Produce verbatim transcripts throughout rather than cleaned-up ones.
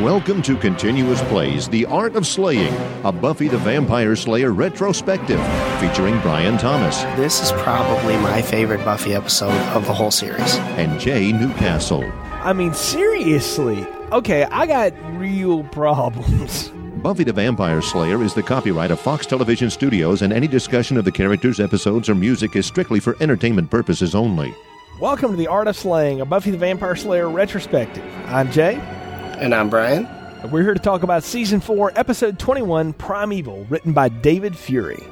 Welcome to Continuous Plays, The Art of Slaying, a Buffy the Vampire Slayer retrospective featuring Brian Thomas. This is probably my favorite Buffy episode of the whole series. And Jay Newcastle. I mean, seriously. Okay, I got real problems. Buffy the Vampire Slayer is the copyright of Fox Television Studios, and any discussion of the characters, episodes, or music is strictly for entertainment purposes only. Welcome to The Art of Slaying, a Buffy the Vampire Slayer retrospective. I'm Jay. And I'm Brian. And we're here to talk about Season four, Episode twenty-one, Primeval, written by David Fury.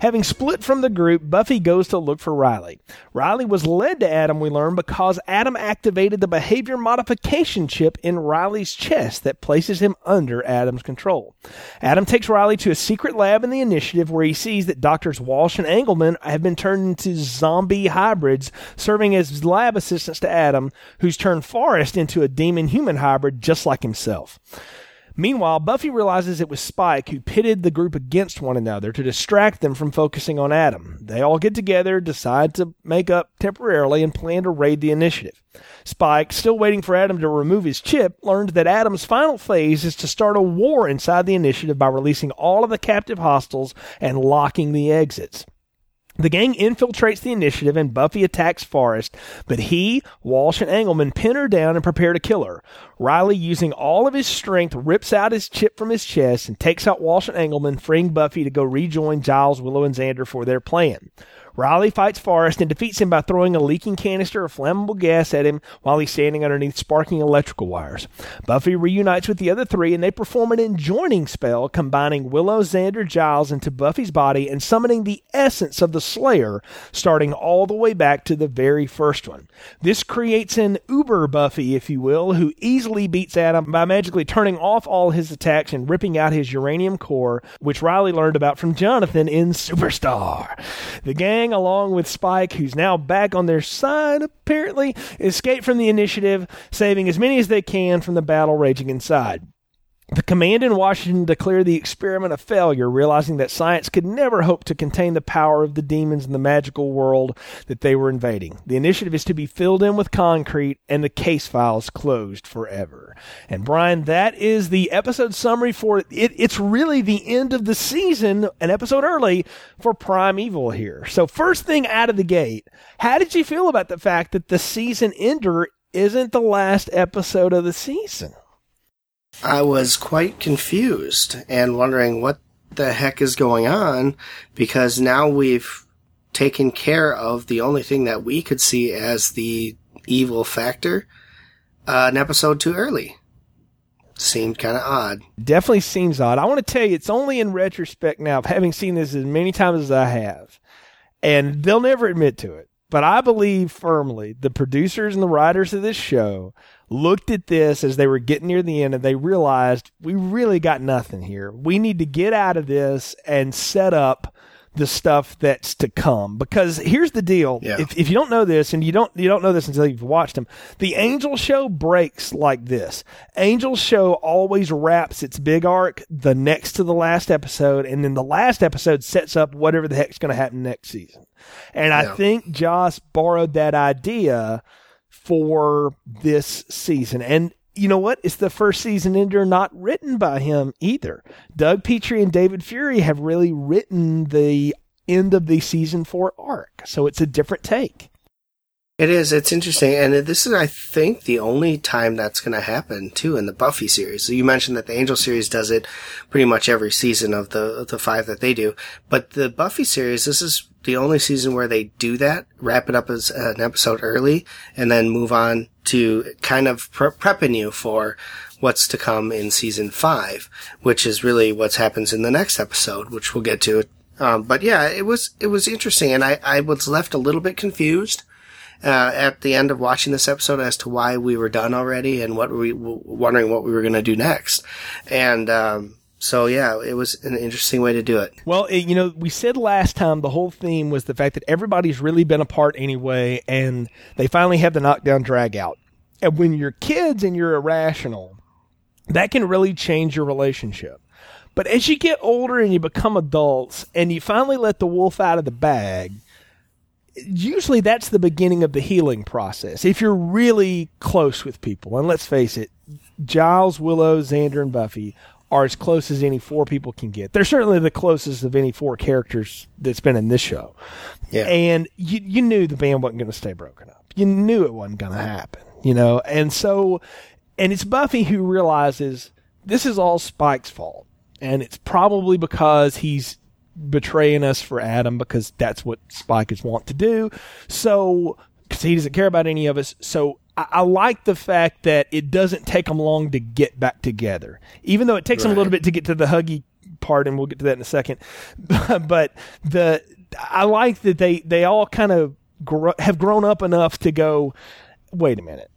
Having split from the group, Buffy goes to look for Riley. Riley was led to Adam, we learn, because Adam activated the behavior modification chip in Riley's chest that places him under Adam's control. Adam takes Riley to a secret lab in the Initiative where he sees that Doctors Walsh and Engelman have been turned into zombie hybrids, serving as lab assistants to Adam, who's turned Forrest into a demon-human hybrid just like himself. Meanwhile, Buffy realizes it was Spike who pitted the group against one another to distract them from focusing on Adam. They all get together, decide to make up temporarily, and plan to raid the Initiative. Spike, still waiting for Adam to remove his chip, learns that Adam's final phase is to start a war inside the Initiative by releasing all of the captive hostiles and locking the exits. The gang infiltrates the Initiative and Buffy attacks Forrest, but he, Walsh, and Engelman pin her down and prepare to kill her. Riley, using all of his strength, rips out his chip from his chest and takes out Walsh and Engelman, freeing Buffy to go rejoin Giles, Willow, and Xander for their plan. Riley fights Forrest and defeats him by throwing a leaking canister of flammable gas at him while he's standing underneath sparking electrical wires. Buffy reunites with the other three and they perform an enjoining spell, combining Willow, Xander, Giles into Buffy's body and summoning the essence of the Slayer, starting all the way back to the very first one. This creates an uber Buffy, if you will, who easily beats Adam by magically turning off all his attacks and ripping out his uranium core, which Riley learned about from Jonathan in Superstar. The gang, along with Spike, who's now back on their side apparently, escape from the Initiative, saving as many as they can from the battle raging inside. The command in Washington declared the experiment a failure, realizing that science could never hope to contain the power of the demons in the magical world that they were invading. The Initiative is to be filled in with concrete and the case files closed forever. And Brian, that is the episode summary for it. It's really the end of the season, an episode early, for Primeval here. So first thing out of the gate, how did you feel about the fact that the season ender isn't the last episode of the season? I was quite confused and wondering what the heck is going on, because now we've taken care of the only thing that we could see as the evil factor uh, an episode too early. Seemed kind of odd. Definitely seems odd. I want to tell you, it's only in retrospect now, having seen this as many times as I have, and they'll never admit to it, but I believe firmly the producers and the writers of this show looked at this as they were getting near the end and they realized we really got nothing here. We need to get out of this and set up the stuff that's to come. Because here's the deal. Yeah. If, if you don't know this, and you don't you don't know this until you've watched them, the Angel show breaks like this. Angel show always wraps its big arc the next to the last episode, and then the last episode sets up whatever the heck's going to happen next season. And yeah. I think Joss borrowed that idea for this season. And you know what? It's the first season ender not written by him either. Doug Petrie and David Fury have really written the end of the season four arc. So it's a different take. It is. It's interesting. And this is, I think, the only time that's going to happen, too, in the Buffy series. So you mentioned that the Angel series does it pretty much every season of the, of the five that they do. But the Buffy series, this is the only season where they do that, wrap it up as an episode early, and then move on to kind of pre- prepping you for what's to come in season five, which is really what happens in the next episode, which we'll get to. Um, but yeah, it was, it was interesting. And I, I was left a little bit confused, uh, at the end of watching this episode as to why we were done already and what we were wondering what we were going to do next. And, um, So, yeah, it was an interesting way to do it. Well, it, you know, we said last time the whole theme was the fact that everybody's really been apart anyway, and they finally have the knockdown drag out. And when you're kids and you're irrational, that can really change your relationship. But as you get older and you become adults and you finally let the wolf out of the bag, usually that's the beginning of the healing process. If you're really close with people, and let's face it, Giles, Willow, Xander, and Buffy are as close as any four people can get. They're certainly the closest of any four characters that's been in this show. Yeah. And you, you knew the band wasn't going to stay broken up. You knew it wasn't going to happen, you know? And so, and it's Buffy who realizes this is all Spike's fault. And it's probably because he's betraying us for Adam, because that's what Spike is want to do. So, because he doesn't care about any of us. So, I like the fact that it doesn't take them long to get back together, even though it takes right. them a little bit to get to the huggy part, and we'll get to that in a second. But the I like that they, they all kind of gro- have grown up enough to go, wait a minute,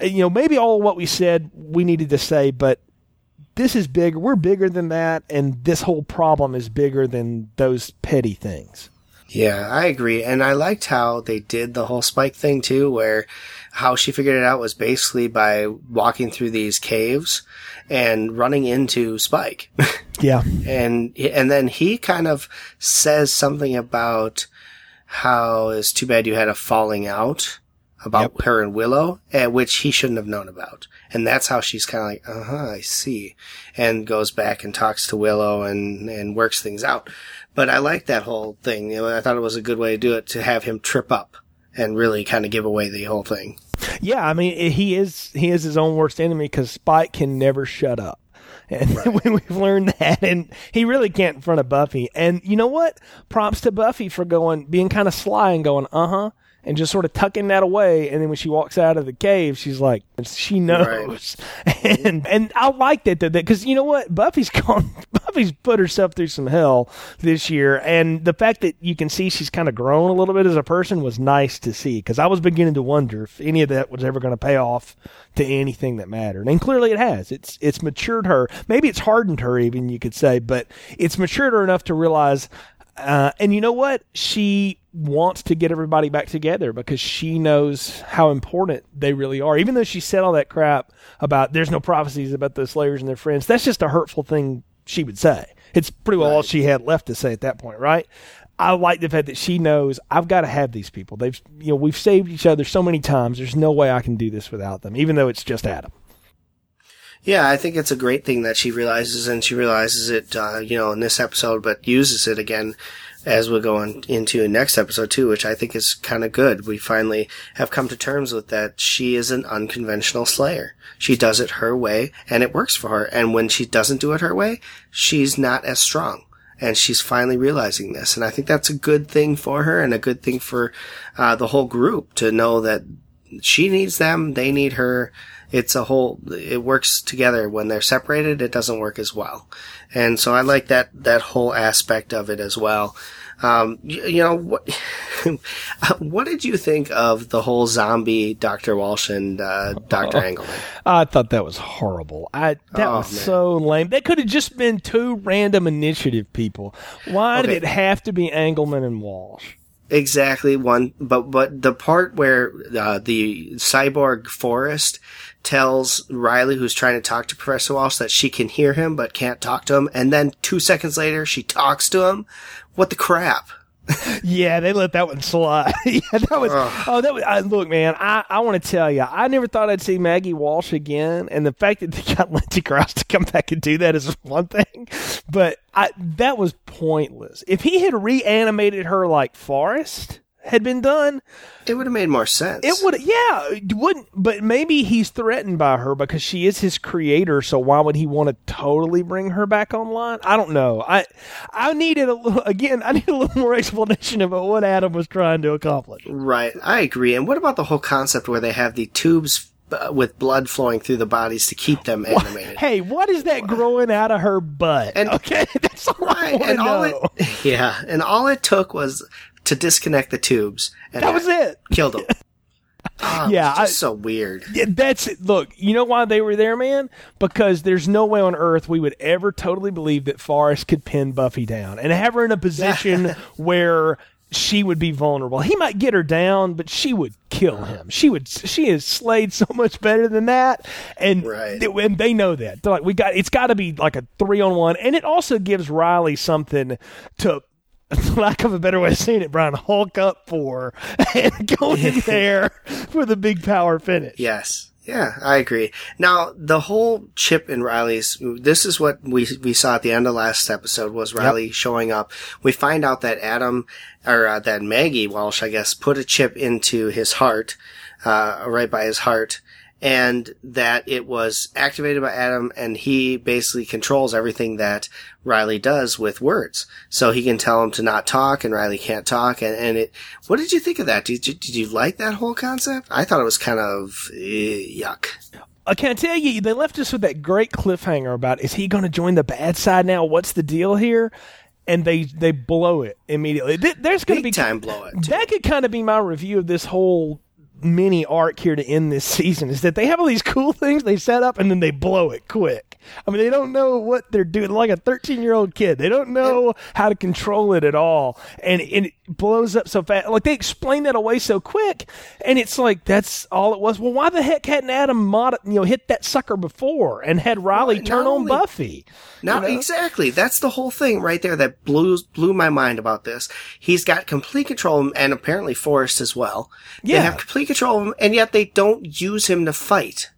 you know, maybe all what we said we needed to say, but this is big. We're bigger than that, and this whole problem is bigger than those petty things. Yeah, I agree. And I liked how they did the whole Spike thing too, where how she figured it out was basically by walking through these caves and running into Spike. Yeah. And, and then he kind of says something about how it's too bad you had a falling out about yep. her and Willow, at which he shouldn't have known about. And that's how she's kind of like, uh-huh, I see. And goes back and talks to Willow and, and works things out. But I like that whole thing. You know, I thought it was a good way to do it, to have him trip up and really kind of give away the whole thing. Yeah, I mean, he is he is his own worst enemy, because Spike can never shut up. And right. we've learned that. And he really can't in front of Buffy. And you know what? Props to Buffy for going, being kind of sly and going, uh-huh. And just sort of tucking that away, and then when she walks out of the cave, she's like, she knows. Right. And and I like that, though, because you know what? Buffy's gone, Buffy's put herself through some hell this year, and the fact that you can see she's kind of grown a little bit as a person was nice to see, because I was beginning to wonder if any of that was ever going to pay off to anything that mattered. And clearly it has. It's it's matured her. Maybe it's hardened her, even, you could say, but it's matured her enough to realize, uh, and you know what? She wants to get everybody back together, because she knows how important they really are. Even though she said all that crap about there's no prophecies about the Slayers and their friends, that's just a hurtful thing she would say. It's pretty well right. all she had left to say at that point, right? I like the fact that she knows, I've got to have these people. They've, you know, we've saved each other so many times. There's no way I can do this without them, even though it's just Adam. Yeah, I think it's a great thing that she realizes, and she realizes it, uh, you know, in this episode, but uses it again as we're going into next episode too, which I think is kind of good. We finally have come to terms with that she is an unconventional Slayer. She does it her way, and it works for her. And when she doesn't do it her way, she's not as strong. And she's finally realizing this. And I think that's a good thing for her, and a good thing for uh, the whole group to know that she needs them, they need her. It's a whole, it works together. When they're separated, it doesn't work as well. And so I like that, that whole aspect of it as well. Um, you, you know, what, what did you think of the whole zombie Doctor Walsh and, uh, Doctor oh, Engelman? I thought that was horrible. I, that oh, was man. so lame. That could have just been two random Initiative people. Why okay. did it have to be Engelman and Walsh? Exactly one, but, but the part where, uh, the cyborg Forrest tells Riley, who's trying to talk to Professor Walsh, that she can hear him but can't talk to him, and then two seconds later she talks to him. What the crap? Yeah, they let that one slide. yeah, that was. Ugh. Oh, that was. I, look, man, I, I want to tell you, I never thought I'd see Maggie Walsh again, and the fact that they got Lindsay Cross to come back and do that is one thing, but I, that was pointless. If he had reanimated her like Forrest had been done, it would have made more sense. It would, yeah, it wouldn't. But maybe he's threatened by her because she is his creator. So why would he want to totally bring her back online? I don't know. I, I needed a little again. I need a little more explanation about what Adam was trying to accomplish. Right, I agree. And what about the whole concept where they have the tubes with blood flowing through the bodies to keep them animated? Hey, what is that growing out of her butt? And, okay, that's all right. I want to know. It, yeah, and all it took was to disconnect the tubes. And that was it. Killed them. Oh, yeah, it's so weird. That's it. Look, you know why they were there, man? Because there's no way on earth we would ever totally believe that Forrest could pin Buffy down and have her in a position where she would be vulnerable. He might get her down, but she would kill him. She would. She is slayed so much better than that, and right. th- and they know that. They're like, we got. It's got to be like a three on one, and it also gives Riley something to, lack of a better way of saying it, Brian, hulk up for and go in there for the big power finish. Yes. Yeah, I agree. Now, the whole Chip and Riley's, this is what we we saw at the end of last episode, was Riley yep. showing up. We find out that Adam, or uh, that Maggie Walsh, I guess, put a chip into his heart, uh, right by his heart, and that it was activated by Adam, and he basically controls everything that Riley does with words. So he can tell him to not talk, and Riley can't talk. And, and it. What did you think of that? Did you, did you like that whole concept? I thought it was kind of uh, yuck. I can't tell you, they left us with that great cliffhanger about, is he going to join the bad side now? What's the deal here? And they, they blow it immediately. There's going to be... Big time blow it. Too. That could kind of be my review of this whole... mini arc here to end this season, is that they have all these cool things they set up and then they blow it quick. I mean, they don't know what they're doing. Like a thirteen year old kid, they don't know how to control it at all, and, and it blows up so fast. Like, they explain that away so quick, and it's like, that's all it was. Well, why the heck hadn't Adam mod- you know hit that sucker before and had Riley well, turn only, on Buffy? Now, you know? Exactly, that's the whole thing right there that blew blew my mind about this. He's got complete control, and apparently Forrest as well. Yeah, they have complete control him, and yet they don't use him to fight.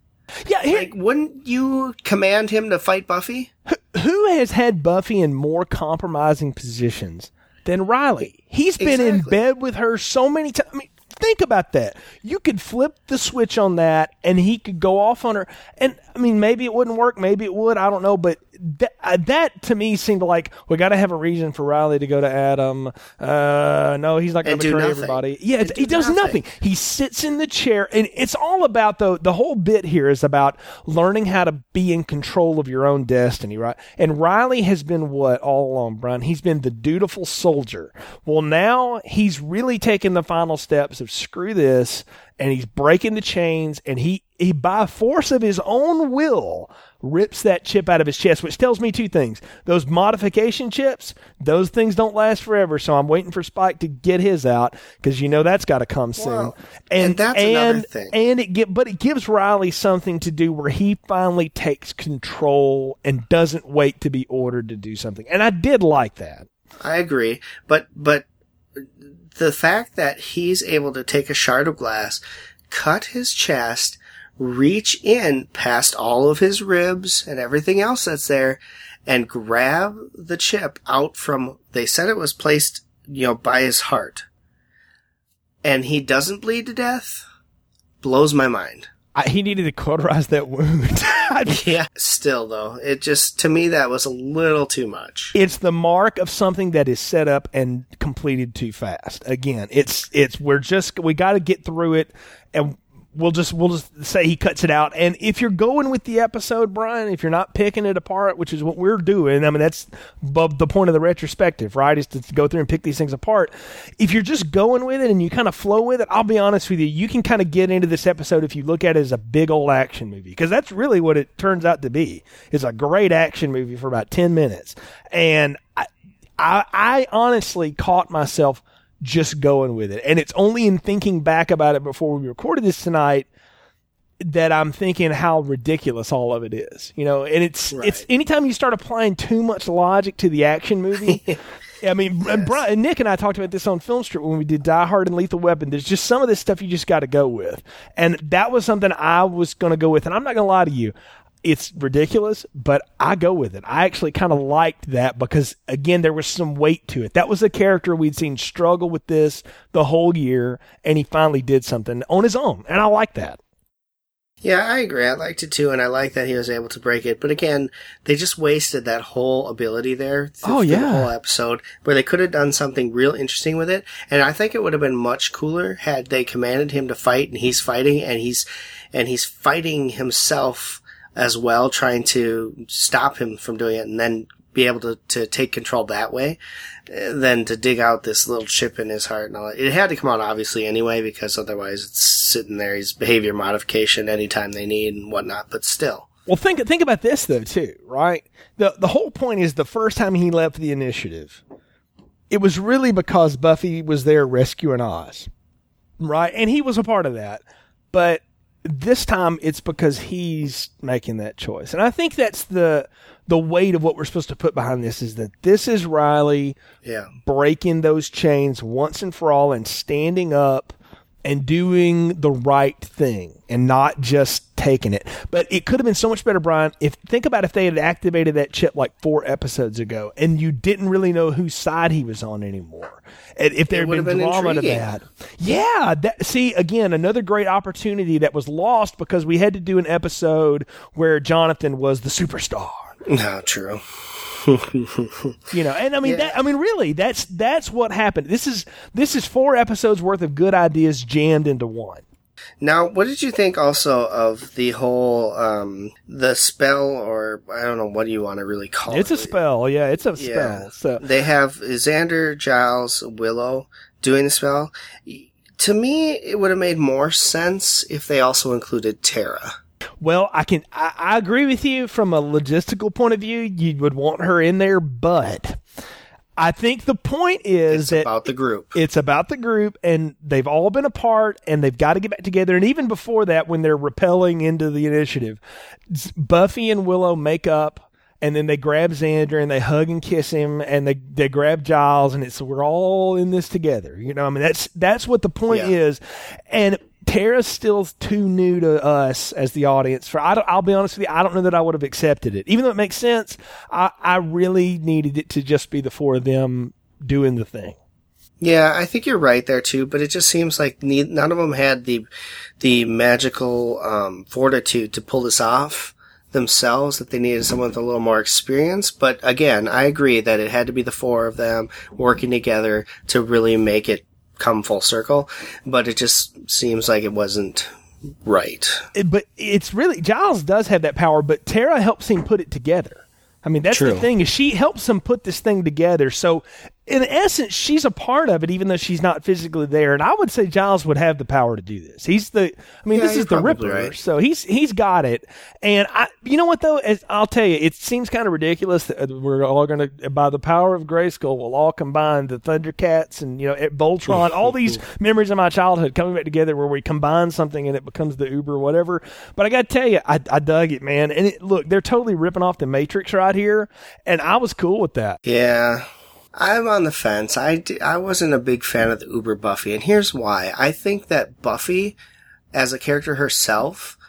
Yeah, here, like, wouldn't you command him to fight Buffy? Who, who has had Buffy in more compromising positions than Riley? He's been exactly. in bed with her so many times. I mean, think about that. You could flip the switch on that, and he could go off on her. And I mean, maybe it wouldn't work, maybe it would. I don't know, but that, uh, that to me seemed like, we got to have a reason for Riley to go to Adam. Uh, no, he's not going to betray everybody. Yeah, do he does nothing. nothing. He sits in the chair, and it's all about the the whole bit here is about learning how to be in control of your own destiny, right? And Riley has been what all along, Brian? He's been the dutiful soldier. Well, now he's really taken the final steps of screw this, and he's breaking the chains, and he, he by force of his own will rips that chip out of his chest, which tells me two things. Those modification chips, those things don't last forever, so I'm waiting for Spike to get his out, because you know that's got to come soon. Wow. And, and that's and, another thing. And it get, but it gives Riley something to do where he finally takes control and doesn't wait to be ordered to do something. And I did like that. I agree, but but... the fact that he's able to take a shard of glass, cut his chest, reach in past all of his ribs and everything else that's there, and grab the chip out from, they said it was placed, you know, by his heart. And he doesn't bleed to death, blows my mind. I, he needed to cauterize that wound. Yeah, still though, it just, to me, that was a little too much. It's the mark of something that is set up and completed too fast. Again, it's it's we're just we got to get through it, and we'll just we'll just say he cuts it out. And if you're going with the episode, Brian, if you're not picking it apart, which is what we're doing, I mean, that's the point of the retrospective, right, is to go through and pick these things apart. If you're just going with it and you kind of flow with it, I'll be honest with you, you can kind of get into this episode if you look at it as a big old action movie, because that's really what it turns out to be. It's a great action movie for about ten minutes. And I, I, I honestly caught myself just going with it. And it's only in thinking back about it before we recorded this tonight that I'm thinking how ridiculous all of it is, you know, and it's, right. it's anytime you start applying too much logic to the action movie, I mean, yes. and Brian, Nick and I talked about this on Filmstrip when we did Die Hard and Lethal Weapon. There's just some of this stuff you just got to go with. And that was something I was going to go with. And I'm not going to lie to you, it's ridiculous, but I go with it. I actually kind of liked that because, again, there was some weight to it. That was a character we'd seen struggle with this the whole year, and he finally did something on his own, and I like that. Yeah, I agree. I liked it too, and I like that he was able to break it. But again, they just wasted that whole ability there through, oh, yeah. through the whole episode, where they could have done something real interesting with it. And I think it would have been much cooler had they commanded him to fight, and he's fighting, and he's and he's fighting himself as well, trying to stop him from doing it, and then be able to, to take control that way, than to dig out this little chip in his heart and all that. It had to come out, obviously, anyway, because otherwise it's sitting there. He's behavior modification anytime they need and whatnot, but still. Well, think think about this, though, too, right? The, the whole point is the first time he left the Initiative, it was really because Buffy was there rescuing Oz, right? And he was a part of that, but this time it's because he's making that choice. And I think that's the the weight of what we're supposed to put behind this, is that this is Riley yeah. breaking those chains once and for all and standing up and doing the right thing and not just taking it. But it could have been so much better, Brian, if think about if they had activated that chip like four episodes ago and you didn't really know whose side he was on anymore. And if there had been, been drama intriguing. to that. Yeah. That, see, again, another great opportunity that was lost because we had to do an episode where Jonathan was the superstar. No, true. You know, and I mean, yeah. that, I mean, really, that's that's what happened. This is this is four episodes worth of good ideas jammed into one. Now, what did you think also of the whole um, the spell, or I don't know, what do you want to really call it? It's a spell, yeah, it's a yeah. spell. So they have Xander, Giles, Willow doing the spell. To me, it would have made more sense if they also included Tara. Well, I can. I, I agree with you from a logistical point of view. You would want her in there, but I think the point is it's that about the group. It's about the group, and they've all been apart, and they've got to get back together. And even before that, when they're rappelling into the initiative, Buffy and Willow make up. And then they grab Xander and they hug and kiss him, and they, they grab Giles, and it's we're all in this together. You know, I mean that's that's what the point yeah. is. And Tara's still too new to us as the audience. For I don't, I'll be honest with you, I don't know that I would have accepted it, even though it makes sense. I I really needed it to just be the four of them doing the thing. Yeah, I think you're right there too, but it just seems like ne- none of them had the the magical um, fortitude to pull this off themselves, that they needed someone with a little more experience. But again, I agree that it had to be the four of them working together to really make it come full circle, but it just seems like it wasn't right. But it's really, Giles does have that power, but Tara helps him put it together. I mean, that's True. The thing, is she helps him put this thing together. So in essence, she's a part of it, even though she's not physically there. And I would say Giles would have the power to do this. He's the, I mean, yeah, this is the Ripper, right. So he's he's got it. And I, you know what though, As I'll tell you, it seems kind of ridiculous that we're all going to, by the power of Grayskull, we'll all combine the Thundercats and you know at Voltron, all these memories of my childhood coming back together, where we combine something and it becomes the Uber or whatever. But I got to tell you, I, I dug it, man. And it, look, they're totally ripping off the Matrix right here, and I was cool with that. Yeah. I'm on the fence. I, d- I wasn't a big fan of the Uber Buffy, and here's why. I think that Buffy, as a character herself,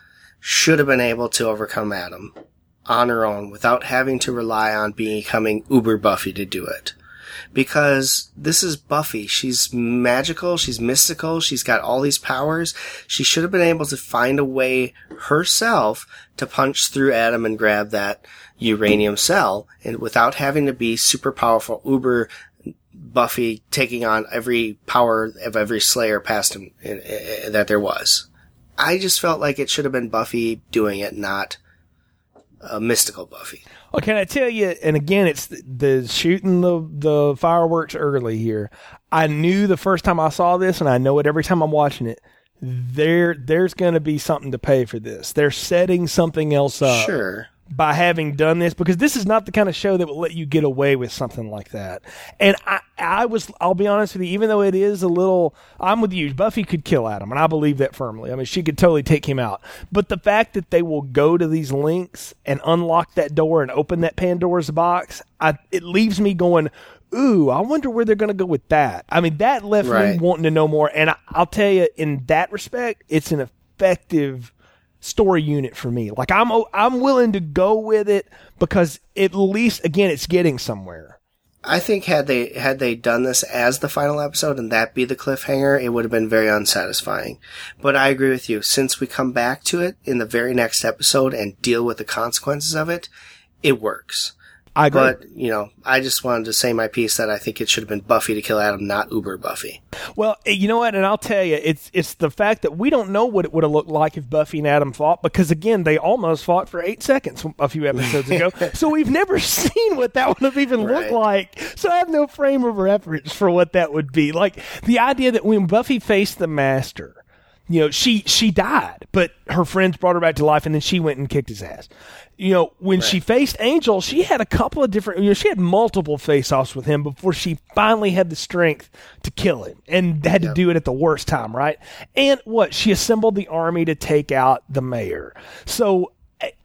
should have been able to overcome Adam on her own without having to rely on becoming Uber Buffy to do it. Because this is Buffy. She's magical. She's mystical. She's got all these powers. She should have been able to find a way herself to punch through Adam and grab that uranium cell, and without having to be super powerful Uber Buffy taking on every power of every Slayer past him in, in, in, that there was. I just felt like it should have been Buffy doing it, not a mystical Buffy. Well, can I tell you, and again, it's the, the shooting the, the fireworks early here. I knew the first time I saw this, and I know it every time I'm watching it, there there's going to be something to pay for this. They're setting something else up. Sure. By having done this, because this is not the kind of show that will let you get away with something like that. And I, I was, I'll be honest with you, even though it is a little, I'm with you, Buffy could kill Adam, and I believe that firmly. I mean, she could totally take him out. But the fact that they will go to these links and unlock that door and open that Pandora's box, I, it leaves me going, ooh, I wonder where they're going to go with that. I mean, that left right. me wanting to know more. And I, I'll tell you, in that respect, it's an effective story unit for me. Like I'm, I'm willing to go with it because at least again, it's getting somewhere. I think had they, had they done this as the final episode and that be the cliffhanger, it would have been very unsatisfying. But I agree with you. Since we come back to it in the very next episode and deal with the consequences of it, it works. I agree. But, you know, I just wanted to say my piece that I think it should have been Buffy to kill Adam, not Uber Buffy. Well, you know what? And I'll tell you, it's it's the fact that we don't know what it would have looked like if Buffy and Adam fought, because, again, they almost fought for eight seconds a few episodes ago. So we've never seen what that would have even right. looked like. So I have no frame of reference for what that would be. Like, the idea that when Buffy faced the Master, you know, she, she died, but her friends brought her back to life, and then she went and kicked his ass. You know, when right. she faced Angel, she had a couple of different, you know, she had multiple face-offs with him before she finally had the strength to kill him, and had yep. to do it at the worst time, right? And what? She assembled the army to take out the mayor. So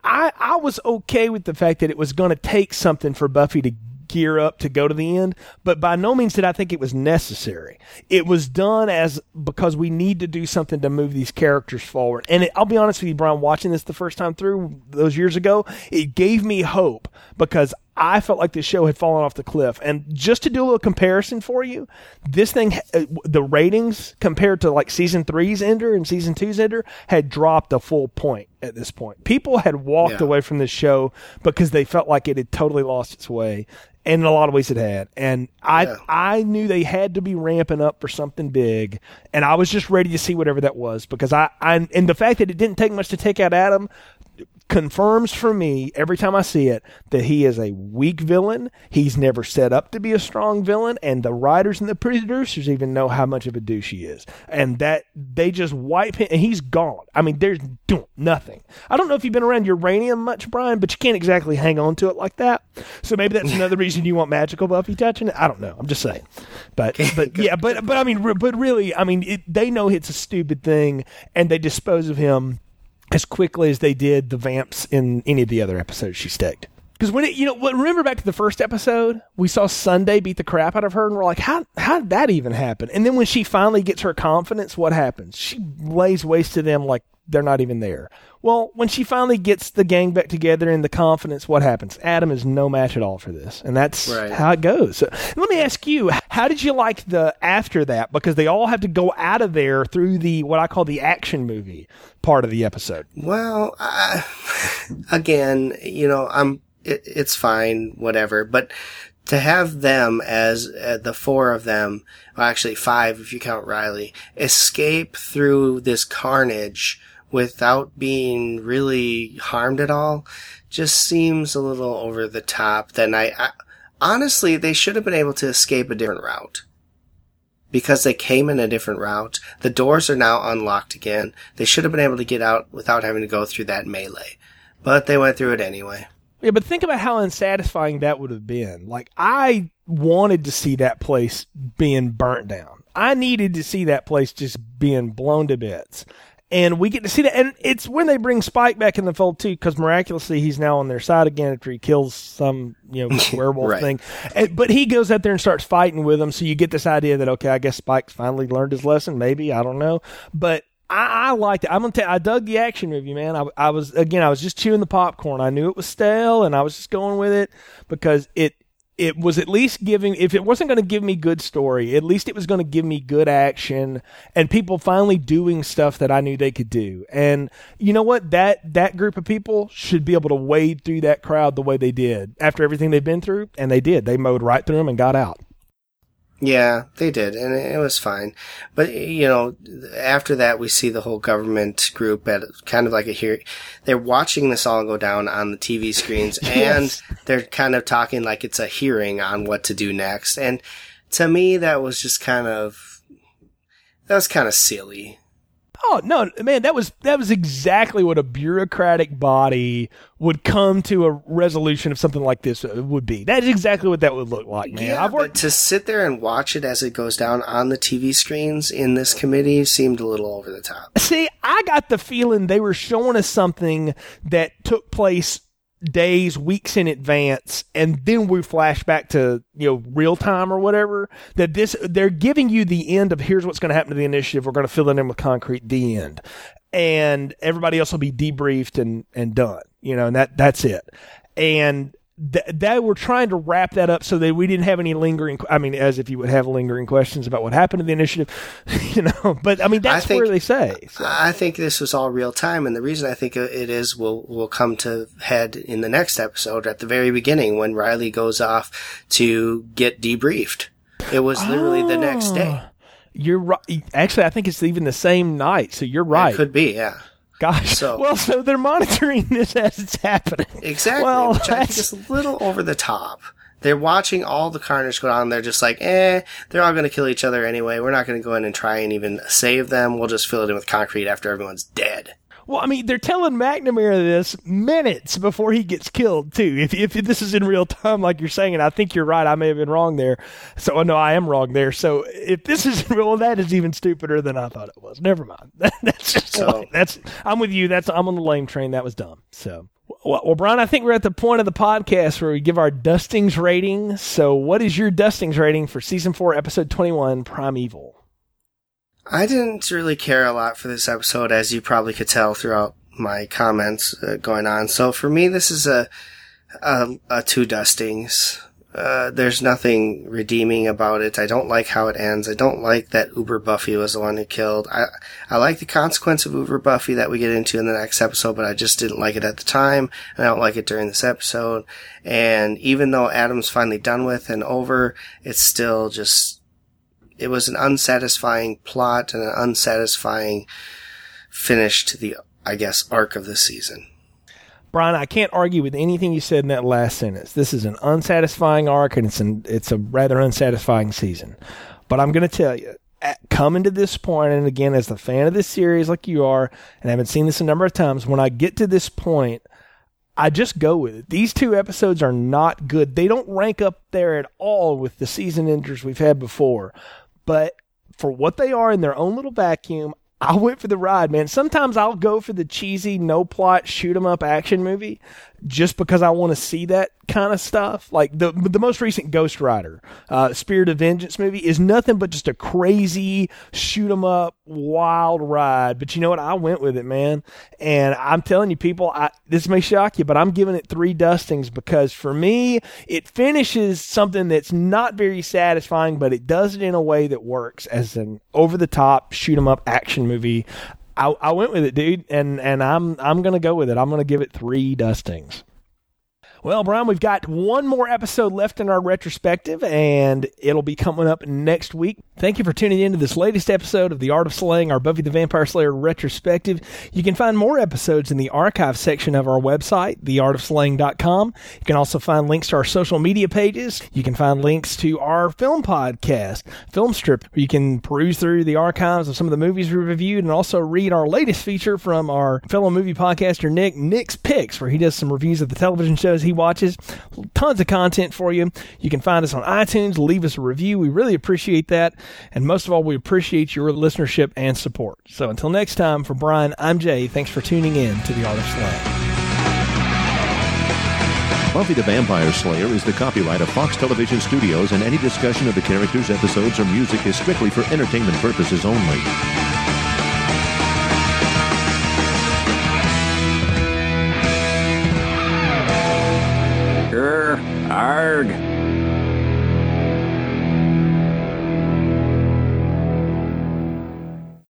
I, I was okay with the fact that it was going to take something for Buffy to gear up to go to the end, but by no means did I think it was necessary. It was done as because we need to do something to move these characters forward. And it, I'll be honest with you, Brian, watching this the first time through those years ago, it gave me hope because I felt like this show had fallen off the cliff. And just to do a little comparison for you, this thing, the ratings compared to like season three's ender and season two's ender had dropped a full point at this point. People had walked yeah. away from this show because they felt like it had totally lost its way. And in a lot of ways it had. And I yeah. I knew they had to be ramping up for something big. And I was just ready to see whatever that was. Because I, I and the fact that it didn't take much to take out Adam confirms for me every time I see it that he is a weak villain. He's never set up to be a strong villain. And the writers and the producers even know how much of a douche he is. And that they just wipe him and he's gone. I mean, there's nothing. I don't know if you've been around uranium much, Brian, but you can't exactly hang on to it like that. So maybe that's another reason you want magical Buffy touching it? I don't know. I'm just saying, but but yeah, but but I mean, re, but really, I mean, it, they know it's a stupid thing, and they dispose of him as quickly as they did the vamps in any of the other episodes she staked. Because when it, you know, remember back to the first episode, we saw Sunday beat the crap out of her, and we're like, how how did that even happen? And then when she finally gets her confidence, what happens? She lays waste to them like they're not even there. Well, when she finally gets the gang back together and the confidence, what happens? Adam is no match at all for this. And that's right. how it goes. So, let me ask you, how did you like the after that? Because they all have to go out of there through the, what I call the action movie part of the episode. Well, I, again, you know, I'm, it, it's fine, whatever. But to have them as uh, the four of them, well, actually five if you count Riley, escape through this carnage without being really harmed at all just seems a little over the top. Then I, I honestly, they should have been able to escape a different route because they came in a different route. The doors are now unlocked again. They should have been able to get out without having to go through that melee, but they went through it anyway. Yeah, but think about how unsatisfying that would have been. Like, I wanted to see that place being burnt down. I needed to see that place just being blown to bits. And we get to see that. And it's when they bring Spike back in the fold, too, because miraculously he's now on their side again after he kills some, you know, werewolf right. thing. And, but he goes out there and starts fighting with them. So you get this idea that, okay, I guess Spike's finally learned his lesson. Maybe. I don't know. But I, I liked it. I'm gonna tell you, I dug the action movie, man. I, I was, again, I was just chewing the popcorn. I knew it was stale and I was just going with it because it, it was at least giving, if it wasn't going to give me good story, at least it was going to give me good action and people finally doing stuff that I knew they could do. And you know what? That that group of people should be able to wade through that crowd the way they did after everything they've been through. And they did. They mowed right through them and got out. Yeah, they did. And it was fine. But, you know, after that, we see the whole government group at kind of like a hearing. They're watching this all go down on the T V screens yes. and they're kind of talking like it's a hearing on what to do next. And to me, that was just kind of, that was kind of silly. Oh, no, man, that was that was exactly what a bureaucratic body would come to a resolution of something like this would be. That is exactly what that would look like, man. Yeah, I've worked- but to sit there and watch it as it goes down on the T V screens in this committee seemed a little over the top. See, I got the feeling they were showing us something that took place days, weeks in advance, and then we flash back to, you know, real time or whatever, that this, they're giving you the end of here's what's going to happen to the initiative. We're going to fill it in with concrete, the end. And everybody else will be debriefed and, and done, you know, and that, that's it. And th- they were trying to wrap that up so that we didn't have any lingering, I mean, as if you would have lingering questions about what happened to the initiative, you know, but I mean, that's I think, where they say. So. I think this was all real time. And the reason I think it is will, will come to head in the next episode at the very beginning when Riley goes off to get debriefed. It was literally oh. the next day. You're right. Actually, I think it's even the same night. So you're right. It could be, yeah. Gosh. So, well, so they're monitoring this as it's happening. Exactly. Well, which I think is a little over the top. They're watching all the carnage go on. They're just like, eh, they're all going to kill each other anyway. We're not going to go in and try and even save them. We'll just fill it in with concrete after everyone's dead. Well, I mean, they're telling McNamara this minutes before he gets killed, too. If if this is in real time, like you're saying, and I think you're right. I may have been wrong there. So, no, I am wrong there. So, if this is real, that is even stupider than I thought it was. Never mind. That's just so, like, that's. I'm with you. That's. I'm on the lame train. That was dumb. So, Well, Brian, I think we're at the point of the podcast where we give our dustings rating. So what is your dustings rating for season four, episode twenty-one, Primeval? I didn't really care a lot for this episode, as you probably could tell throughout my comments uh, going on. So for me, this is a, a, a two dustings. Uh, there's nothing redeeming about it. I don't like how it ends. I don't like that Uber Buffy was the one who killed. I, I like the consequence of Uber Buffy that we get into in the next episode, but I just didn't like it at the time, and I don't like it during this episode. And even though Adam's finally done with and over, it's still just, it was an unsatisfying plot and an unsatisfying finish to the, I guess, arc of this season. Brian, I can't argue with anything you said in that last sentence. This is an unsatisfying arc, and it's an, it's a rather unsatisfying season. But I'm going to tell you, at, coming to this point, and again, as the fan of this series like you are, and I haven't seen this a number of times, when I get to this point, I just go with it. These two episodes are not good. They don't rank up there at all with the season enders we've had before. But for what they are in their own little vacuum, I went for the ride, man. Sometimes I'll go for the cheesy, no-plot, shoot-em-up action movie just because I want to see that kind of stuff. Like, the the most recent Ghost Rider, uh, Spirit of Vengeance movie, is nothing but just a crazy, shoot-em-up, wild ride. But you know what? I went with it, man. And I'm telling you, people, I, this may shock you, but I'm giving it three dustings because, for me, it finishes something that's not very satisfying, but it does it in a way that works as an over-the-top, shoot-em-up action movie. movie. I, I went with it, dude, and, and I'm I'm going to go with it. I'm going to give it three dustings. Well, Brian, we've got one more episode left in our retrospective, and it'll be coming up next week. Thank you for tuning in to this latest episode of The Art of Slaying, our Buffy the Vampire Slayer retrospective. You can find more episodes in the archive section of our website, the art of slaying dot com. You can also find links to our social media pages. You can find links to our film podcast, Filmstrip, where you can peruse through the archives of some of the movies we reviewed and also read our latest feature from our fellow movie podcaster, Nick, Nick's Picks, where he does some reviews of the television shows he He watches. Tons of content for you. You can find us on iTunes. Leave us a review. We really appreciate that. And most of all, we appreciate your listenership and support. So until next time, for Brian, I'm Jay. Thanks for tuning in to The Art of Slaying. Buffy the Vampire Slayer is the copyright of Fox Television Studios, and any discussion of the characters, episodes, or music is strictly for entertainment purposes only.